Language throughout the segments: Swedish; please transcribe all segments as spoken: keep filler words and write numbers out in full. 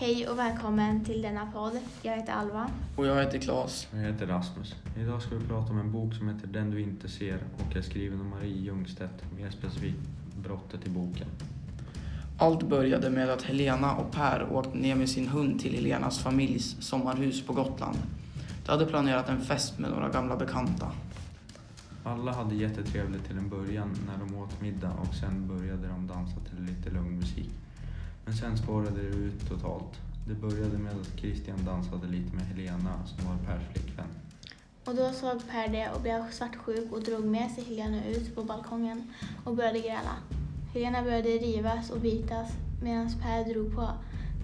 Hej och välkommen till denna podd. Jag heter Alva. Och jag heter Claes. Jag heter Rasmus. Idag ska vi prata om en bok som heter Den du inte ser och är skriven av Mari Jungstedt, mer specifikt brottet i boken. Allt började med att Helena och Per åkte ner med sin hund till Helenas familjs sommarhus på Gotland. De hade planerat en fest med några gamla bekanta. Alla hade jättetrevligt till en början när de åt middag och sen började de dansa till lite lugn musik. Men sen spårade det ut totalt. Det började med att Christian dansade lite med Helena som var Pers flickvän. Och då såg Per det och blev svartsjuk och drog med sig Helena ut på balkongen och började gräla. Helena började rivas och bitas medan Per drog på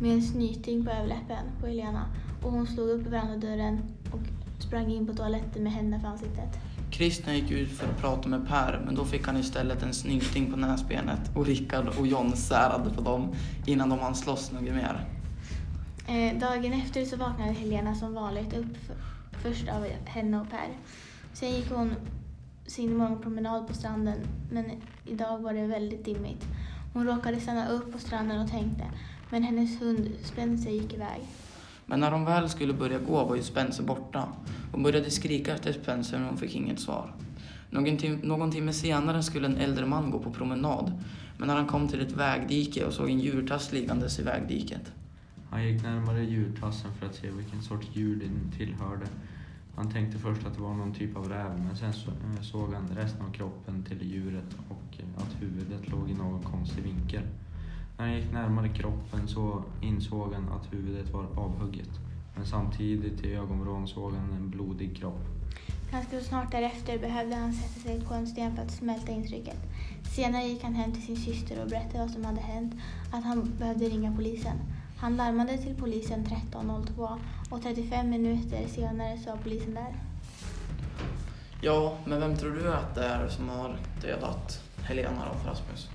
med en snyting på överläppen på Helena. Och hon slog upp verandadörren och sprang in på toaletten med händerna för ansiktet. Christian gick ut för att prata med Per, men då fick han istället en snyting på näsbenet och Rickard och John särade på dem innan de hann slåss något mer. Eh, dagen efter så vaknade Helena som vanligt upp f- först av henne och Per. Sen gick hon sin morgonpromenad på stranden, men idag var det väldigt dimmigt. Hon råkade stanna upp på stranden och tänkte, men hennes hund Spencer gick iväg. Men när de väl skulle börja gå var ju Spencer borta. Hon började skrika efter Spencer men hon fick inget svar. Någon, tim- någon timme senare skulle en äldre man gå på promenad. Men när han kom till ett vägdike och såg en djurtass liggandes i vägdiket. Han gick närmare djurtassen för att se vilken sorts djur den tillhörde. Han tänkte först att det var någon typ av räv, men sen så- såg han resten av kroppen till djuret och att huvudet låg i någon konstig vinkel. När han gick närmare kroppen så insåg han att huvudet var avhugget. Men samtidigt i ögonvrån såg han en blodig kropp. Ganska snart därefter behövde han sätta sig på en sten för att smälta intrycket. Senare gick han hem till sin syster och berättade vad som hade hänt. Att han behövde ringa polisen. Han larmade till polisen tretton noll två och trettiofem minuter senare så var polisen där. Ja, men vem tror du att det är som har dödat Helena och Rasmus?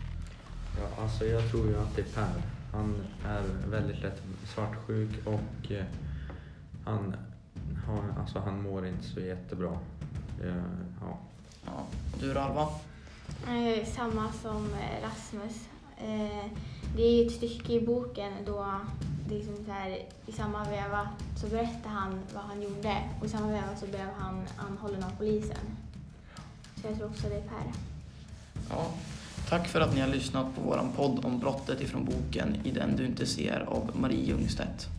Ja, alltså jag tror ju att det är Per. Han är väldigt lätt svartsjuk och eh, han, han, alltså han mår inte så jättebra. Eh, ja. Ja. Och du då, Alva? Eh, samma som Rasmus. Eh, det är ju ett stycke i boken då det liksom så här, i samma veva så berättar han vad han gjorde och i samma veva så blev han anhållen av polisen. Så jag tror också det är Per. Ja. Tack för att ni har lyssnat på våran podd om brottet ifrån boken I den du inte ser av Mari Jungstedt.